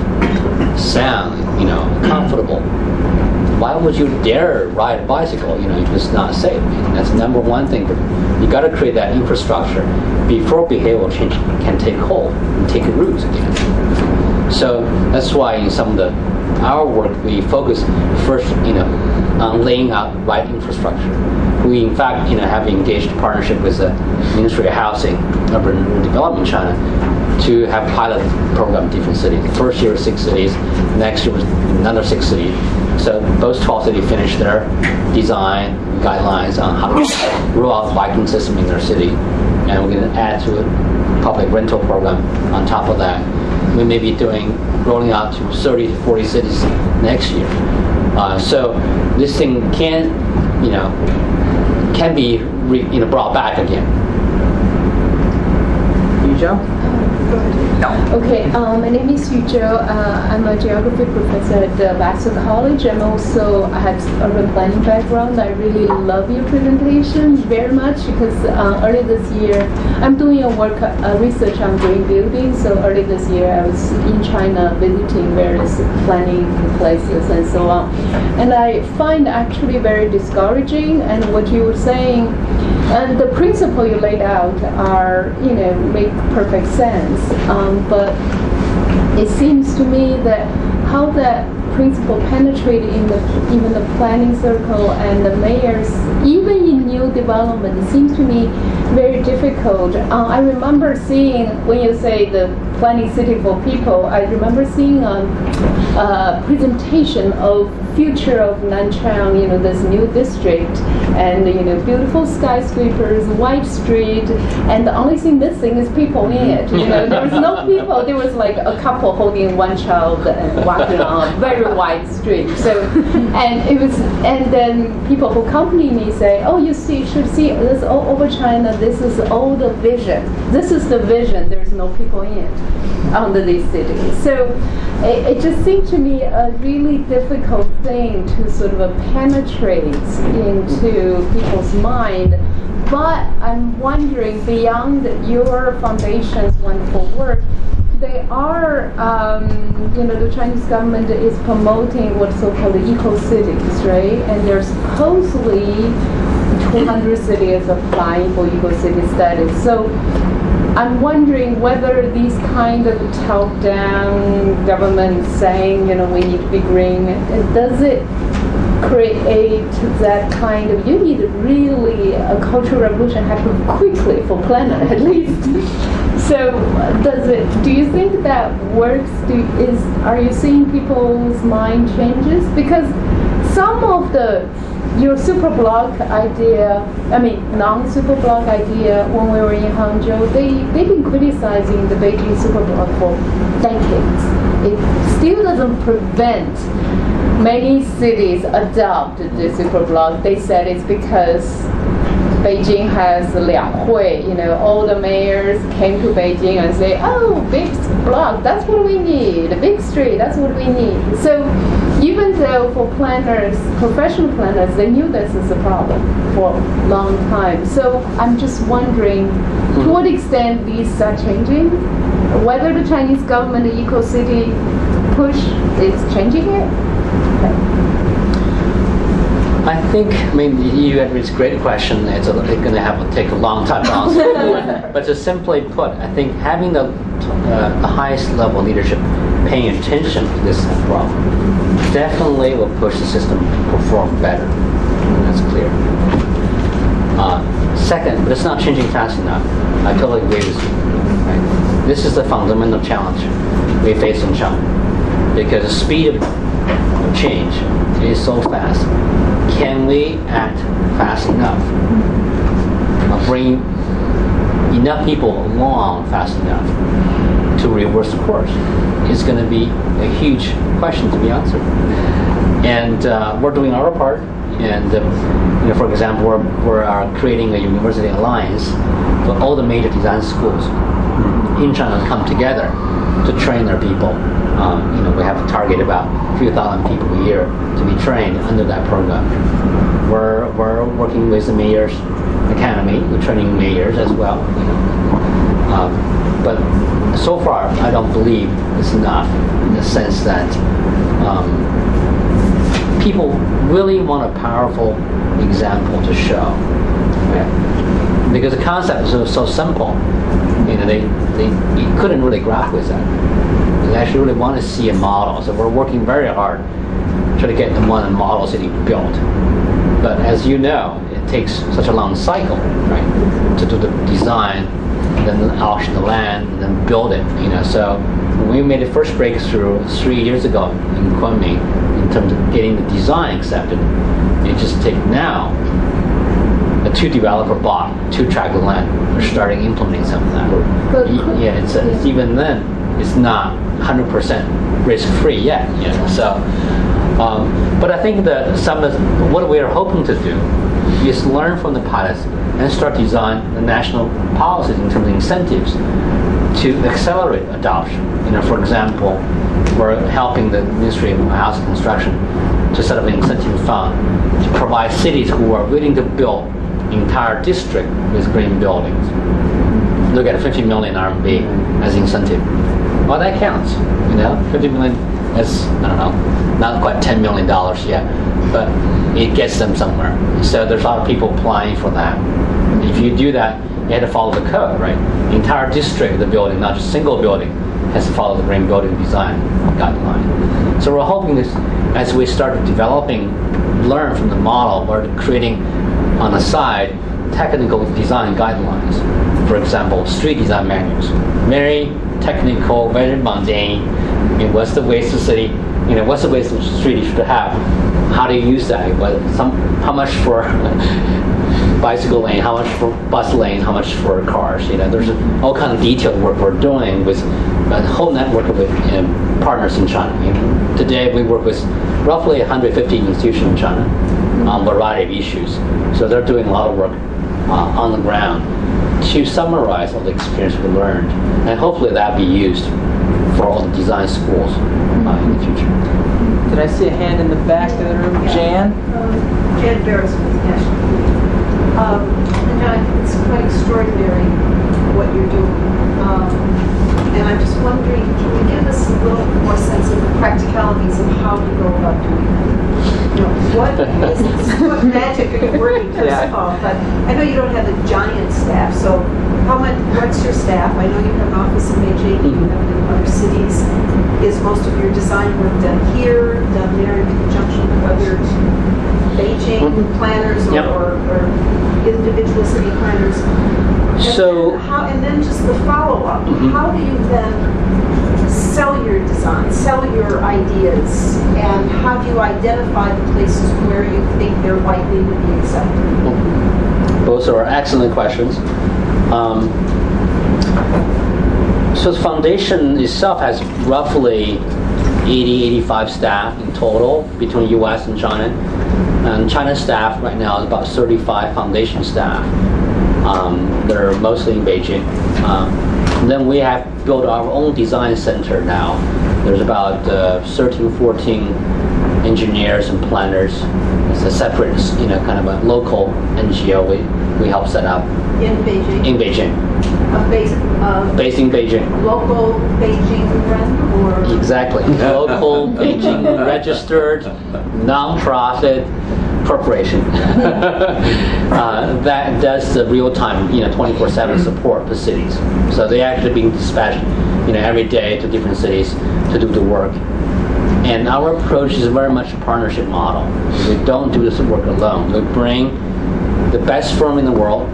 sound, you know, comfortable. Why would you dare ride a bicycle, you know, if it's not safe? And that's number one thing. You got to create that infrastructure before behavioral change can take hold and take root again. So that's why in some of the, our work, we focus first, you know, on laying out right infrastructure. We, in fact, you know, have engaged a partnership with the Ministry of Housing, Urban Development China, to have pilot program in different cities. The first year six cities, next year another six cities. So those twelve cities finished their design guidelines on how to roll out the biking system in their city, and we're going to add to a public rental program on top of that. We may be doing rolling out to thirty to forty cities next year. Uh, so this thing can, you know, can be re, you know brought back again. Yu Zhou? No. Okay, um, my name is Yu Zhou. Uh, I'm a geography professor at the Vassar College. I'm also, I have an urban planning background. I really love your presentation very much because uh, early this year, I'm doing a work, uh, research on green building. So early this year, I was in China visiting various planning places and so on. And I find actually very discouraging, and what you were saying, and the principle you laid out are, you know, make perfect sense. Um, but it seems to me that how that principle penetrated in the even the planning circle and the mayors, even in new development, it seems to me very difficult. Uh, I remember seeing, when you say the planning city for people, I remember seeing a, a presentation of future of Nanchang, you know, this new district, and, you know, beautiful skyscrapers, white street, and the only thing missing is people in it. You know, there was no people. There was like a couple holding one child and walking on very wide street. So, and it was, and then people who accompany me say, "Oh, you see, should see this all over China. This is all the vision. This is the vision. There's no people in it under this city." So, it, it just seemed to me a really difficult thing to sort of penetrate into people's mind. But I'm wondering, beyond your foundation's wonderful work, they are, um, you know, the Chinese government is promoting what's so-called eco-cities, right? And there's supposedly two hundred cities applying for eco-city status. So I'm wondering whether these kind of top-down government saying, you know, we need to be green, does it create that kind of, you need really a cultural revolution happen quickly for planet at least. So, does it? Do you think that works? Do, is are you seeing people's mind changes? Because some of the your super block idea, I mean non-super block idea, when we were in Hangzhou, they they've been criticizing the Beijing super block for decades. It still doesn't prevent many cities adopt the super block. They said it's because Beijing has Liaohui, you know, all the mayors came to Beijing and say, oh, big block, that's what we need, a big street, that's what we need. So even though for planners, professional planners, they knew this is a problem for a long time. So I'm just wondering, to what extent these are changing, whether the Chinese government, the eco-city push is changing it? Okay. I think, I mean, the E U is a great question. It's going to have take a long time to answer. But to simply put, I think having the, uh, the highest level leadership paying attention to this problem definitely will push the system to perform better. That's clear. Uh, second, but it's not changing fast enough. I totally agree with you. Right? This is the fundamental challenge we face in China, because the speed of change is so fast. Can we act fast enough? Uh, bring enough people along fast enough to reverse the course is going to be a huge question to be answered. And uh, we're doing our part. And, uh, you know, for example, we're, we're creating a university alliance for all the major design schools in China to come together to train their people. Um, you know, we have a target about a few thousand people a year to be trained under that program. We're, we're working with the Mayor's Academy, we're training mayors as well. You know. um, but so far, I don't believe it's enough in the sense that um, people really want a powerful example to show, right? Because the concept is so, so simple. You know, they they you couldn't really grasp with that. They actually really want to see a model. So we're working very hard to try to get them one model city built. But as you know, it takes such a long cycle, right? To do the design, then auction the land, and then build it. You know, so we made the first breakthrough three years ago in Kunming. In terms of getting the design accepted, it just take now. A two developer bought two tract of land. They're starting implementing some of that. E yeah, it's, a, it's even then it's not one hundred percent risk free yet. You know, so, um, but I think that some of what we are hoping to do is learn from the pilots and start design the national policies in terms of incentives to accelerate adoption. You know, for example, we're helping the Ministry of House Construction to set up an incentive fund to provide cities who are willing to build the entire district with green buildings. Look at fifty million R M B as incentive. Well, that counts, you know, fifty million is, I don't know, not quite ten million dollars yet, but it gets them somewhere. So there's a lot of people applying for that. If you do that, you had to follow the code, right? The entire district of the building, not just a single building, has to follow the green building design guideline. So we're hoping this, as we start developing, learn from the model, we're creating on the side technical design guidelines. For example, street design manuals. Very technical, very mundane. I mean, what's the waste of city? You know, what's the waste of street you should have? How do you use that? What, some, how much for bicycle lane, how much for bus lane, how much for cars, you know, there's all kind of detailed work we're doing with a whole network of you know, partners in China. You know, today we work with roughly one hundred fifty institutions in China on a variety of issues. So they're doing a lot of work uh, on the ground to summarize all the experience we learned, and hopefully that will be used for all the design schools uh, in the future. Did I see a hand in the back of the room? Yeah. Jan? Um, Jan Barris with the National Committee. Um, and I, it's quite extraordinary what you're doing. Um, and I'm just wondering, can you give us a little more sense of the practicalities of how you go about doing that? You know, what is what magic are you working first yeah. of all? But I know you don't have the giant staff, so how much? What's your staff? I know you have an office in Beijing, you have it in other cities. Is most of your design work done here, done there in conjunction with other Beijing mm-hmm. planners or, yep. or, or individual city planners? And so then how, and then just the follow-up, mm-hmm. how do you then sell your design, sell your ideas, and how do you identify the places where you think they're likely to be accepted? Mm-hmm. Those are excellent questions. Um, so the foundation itself has roughly eighty, eighty-five staff in total between U S and China. And China staff right now is about thirty-five foundation staff. Um, they're mostly in Beijing. Um, and then we have built our own design center now. There's about uh, thirteen, fourteen engineers and planners. It's a separate, you know, kind of a local N G O we, we help set up. In Beijing? In Beijing. Uh, based, uh, based in Beijing. Local Beijing rent or? Exactly. Local Beijing registered, non-profit, corporation uh, that does the real-time, you know, twenty-four seven support for cities. So they're actually being dispatched, you know, every day to different cities to do the work. And our approach is very much a partnership model. We don't do this work alone. We bring the best firm in the world.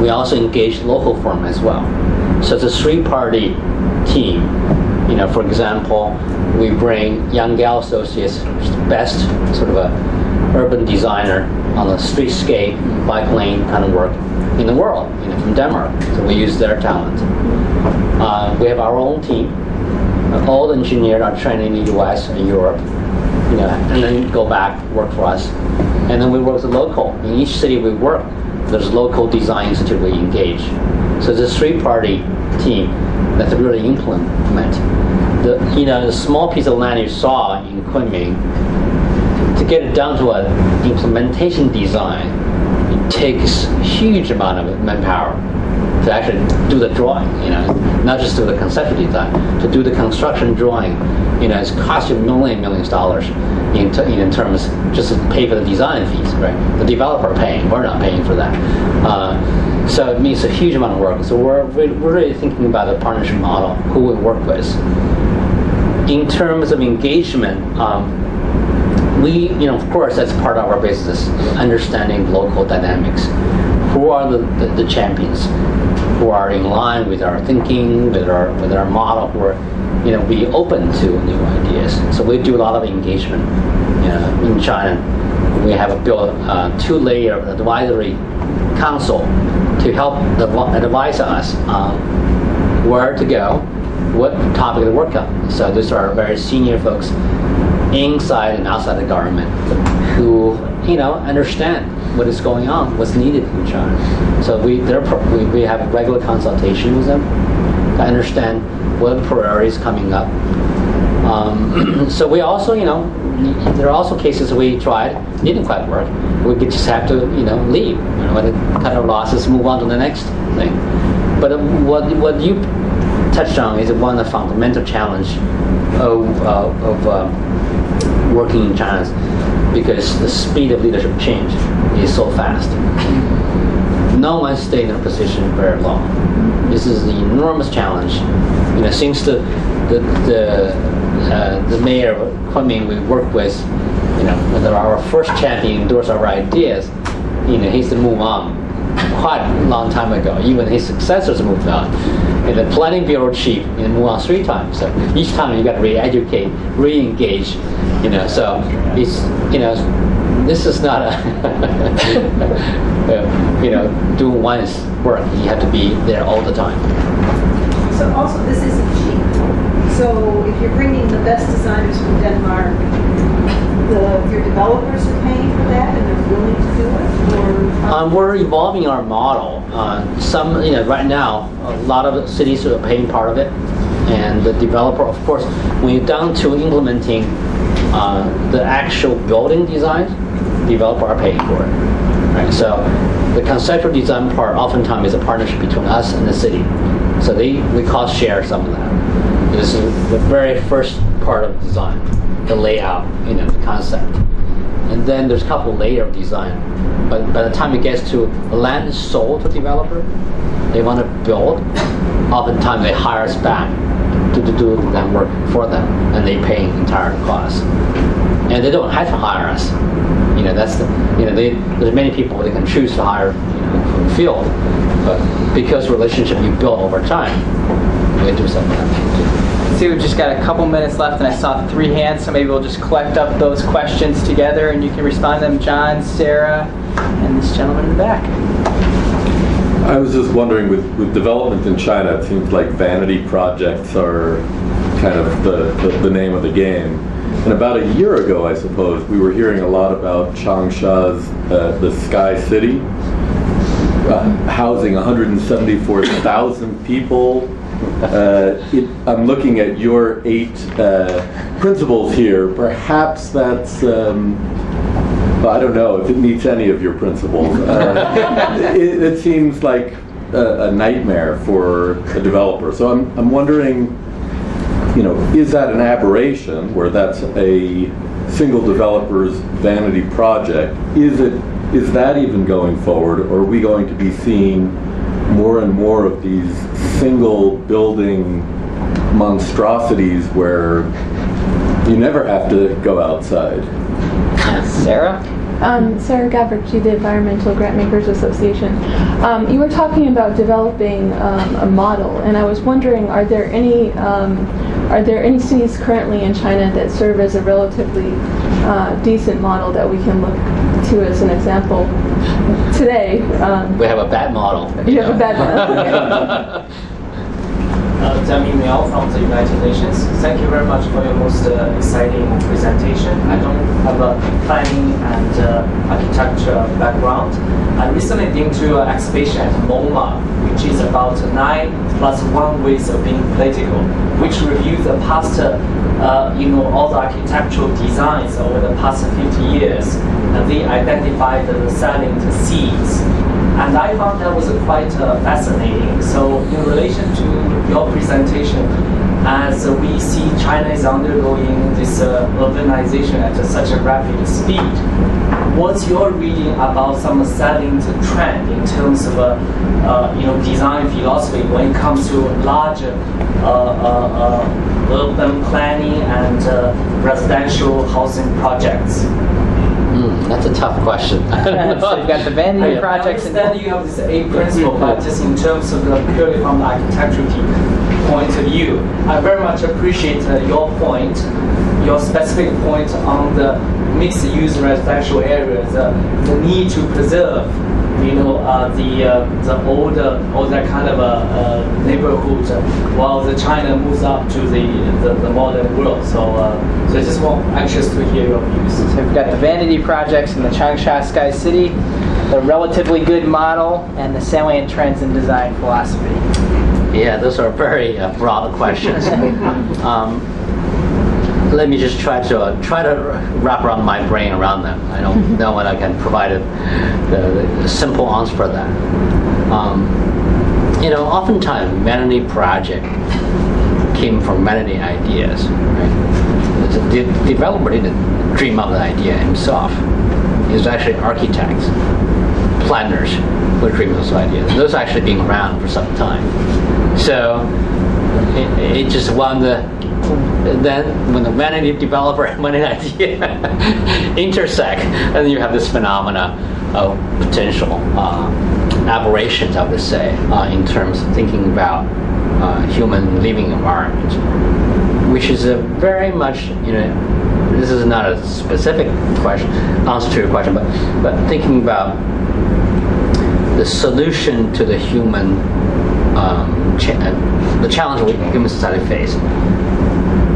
We also engage local firm as well. So it's a three-party team. You know, for example, we bring Young Gal Associates, the best sort of a urban designer on the streetscape, bike lane kind of work in the world, you know, from Denmark. So we use their talent. Uh, we have our own team. All the engineers are trained in the U S and Europe, you know, and then go back, work for us. And then we work with the local. In each city we work, there's local design institute we engage. So it's a three-party team that's really implement. The, you know, the small piece of land you saw in Kunming, to get it down to an implementation design, it takes a huge amount of manpower to actually do the drawing, you know, not just do the conceptual design, to do the construction drawing, you know, it's cost you million, millions of dollars in, t in terms just to pay for the design fees, right? The developer paying, we're not paying for that. Uh, so it means a huge amount of work. So we're, we're really thinking about the partnership model, who we work with. In terms of engagement, um, we, you know, of course, that's part of our business, understanding local dynamics. Who are the, the, the champions who are in line with our thinking, with our with our model, who are, you know, be open to new ideas. So we do a lot of engagement, you know, in China. We have a built uh, two-layer advisory council to help advise us on where to go, what topic to work on. So these are very senior folks inside and outside the government who, you know, understand what is going on, what's needed in China. So we, we, we have regular consultation with them to understand what priorities coming up. Um, so we also, you know, there are also cases we tried, didn't quite work. We could just have to, you know, leave. You know, when cut our losses, move on to the next thing. But what, what you touched on is one of the fundamental challenges of, uh, of uh, working in China, because the speed of leadership change is so fast. No one stayed in a position very long. This is the enormous challenge. You know, since the the the, uh, the mayor of Kunming we worked with, you know, whether our first champion endorsed our ideas, you know, he's to move on quite a long time ago. Even his successors moved on. And the planning bureau chief, you know, moved on three times. So each time you got to re-educate, re-engage. You know, so it's, you know, this is not a, you know, do one's work. You have to be there all the time. So also, this isn't cheap. So if you're bringing the best designers from Denmark, the, your developers are paying for that, and they're willing to do it. Or um, we're evolving our model. Uh, some, you know, right now, a lot of cities are paying part of it, and the developer, of course, when you're down to implementing. Uh, the actual building design, developer are paying for it. Right? So the conceptual design part oftentimes is a partnership between us and the city. So they, we cost share some of that. This is the very first part of design, the layout, you know, the concept. And then there's a couple layers of design. But by the time it gets to land is sold to developer, they want to build, oftentimes they hire us back to do that work for them, and they pay entire costs. And they don't have to hire us. You know, that's the, you know, they, there's many people they can choose to hire, you know, from the field, but because relationship you build over time, they do something like that. So we've just got a couple minutes left, and I saw three hands, so maybe we'll just collect up those questions together, and you can respond to them. John, Sarah, and this gentleman in the back. I was just wondering, with, with development in China, it seems like vanity projects are kind of the, the, the name of the game. And about a year ago, I suppose, we were hearing a lot about Changsha's, uh, the Sky City, uh, housing one hundred seventy-four thousand people. Uh, it, I'm looking at your eight uh, principles here. Perhaps that's... Um, I don't know if it meets any of your principles. Uh, it, it seems like a, a nightmare for a developer. So I'm, I'm wondering, you know, is that an aberration where that's a single developer's vanity project. Is it is that even going forward, or are we going to be seeing more and more of these single building monstrosities where you never have to go outside? Sarah? Um, Sarah Gavricci, the Environmental Grantmakers Association. Um, you were talking about developing um, a model, and I was wondering, are there any um, are there any cities currently in China that serve as a relatively uh, decent model that we can look to as an example today? Um, we have a bad model. You have a bad model. Uh, Demi Miao from the United Nations. Thank you very much for your most uh, exciting presentation. I don't have a planning and uh, architecture background. I recently been to an exhibition at MoMA, which is about nine plus one ways of being political, which reviews the past, uh, you know, all the architectural designs over the past fifty years, and they identified the salient seeds. And I found that was quite uh, fascinating. So in relation to your presentation, as we see China is undergoing this uh, urbanization at such a rapid speed, what's your reading about some salient trend in terms of uh, uh, you know, design philosophy when it comes to larger uh, uh, uh, urban planning and uh, residential housing projects? Mm, that's a tough question. I don't know. You've got the venue I projects. I understand and you have this eight principle, but just in terms of the purely from the architectural point of view, I very much appreciate uh, your point, your specific point on the mixed-use residential areas, uh, the need to preserve, you know, uh, the uh, the older all that kind of a uh, uh, neighborhood, uh, while the China moves up to the the, the modern world. So, uh, so I just want anxious to hear your views. So we've got the vanity projects in the Changsha Sky City, the relatively good model, and the salient trends in design philosophy. Yeah, those are very uh, broad questions. um, Let me just try to uh, try to wrap around my brain around them. I don't know what I can provide a, a, a simple answer for that. Um, you know, oftentimes vanity project came from vanity ideas. Right? The de developer didn't dream up the idea himself. It was actually architects, planners who dreamed those ideas. Those are actually being around for some time. So it, it just won the. And then when the vanity developer and vanity idea intersect, and then you have this phenomena of potential uh, aberrations, I would say, uh, in terms of thinking about uh, human living environment, which is a very much, you know, this is not a specific question, answer to your question, but, but thinking about the solution to the human, um, cha the challenge we human society face.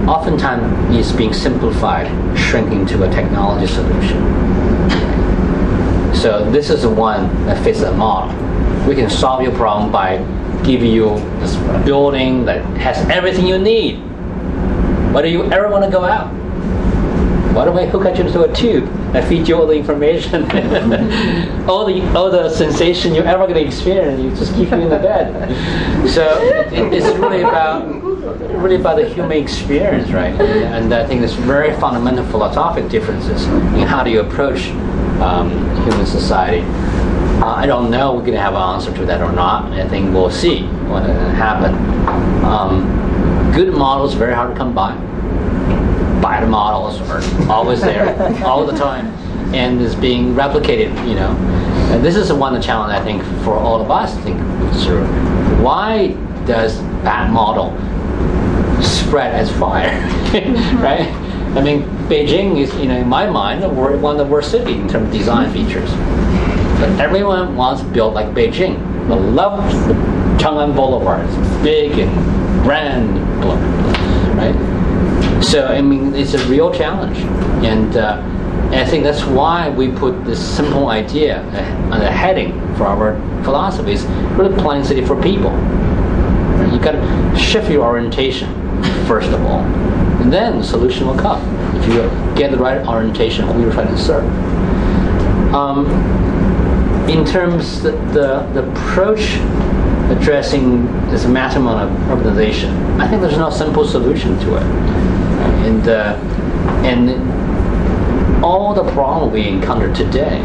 Oftentimes is being simplified, shrinking to a technology solution. So this is the one that fits the model. We can solve your problem by giving you this building that has everything you need. Why do you ever want to go out? Why don't we hook up you to a tube that feeds you all the information, all the all the sensation you're ever going to experience? You just keep you in the bed. So it, it's really about. really about the human experience, right? And, and I think there's very fundamental philosophic differences in how do you approach um, human society. Uh, I don't know if we're going to have an answer to that or not. I think we'll see what happens. Um, good models are very hard to come by. Bad models are always there, all the time, and is being replicated, you know. And this is the one challenge, I think, for all of us to think through. Why does bad model spread as fire, right? I mean, Beijing is, you know, in my mind, one of the worst cities in terms of design features. But everyone wants to build like Beijing. I love Chang'an Boulevard. It's big and grand, right? So, I mean, it's a real challenge. And, uh, and I think that's why we put this simple idea on the heading for our philosophies, really planning city for people. You've got to shift your orientation, first of all. And then the solution will come if you get the right orientation of who you're trying to serve. Um, in terms of the, the, the approach addressing this massive amount of urbanization, I think there's no simple solution to it. And, uh, and all the problems we encounter today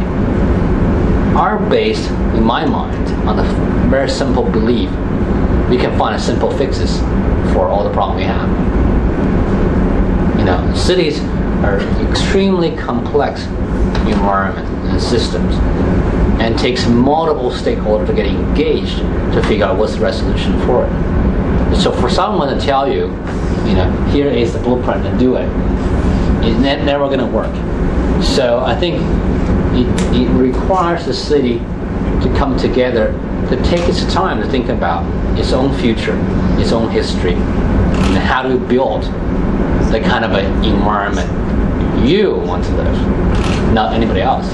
are based, in my mind, on the very simple belief we can find simple fixes for all the problems we have. You know, cities are extremely complex environment and systems, and takes multiple stakeholders to get engaged to figure out what's the resolution for it. So for someone to tell you, you know, here is the blueprint and do it, it's never going to work. So I think it, it requires the city to come together, to take its time to think about its own future, its own history, and how to build the kind of an environment you want to live, not anybody else.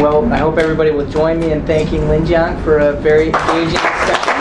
Well, I hope everybody will join me in thanking Lin Jiang for a very engaging discussion.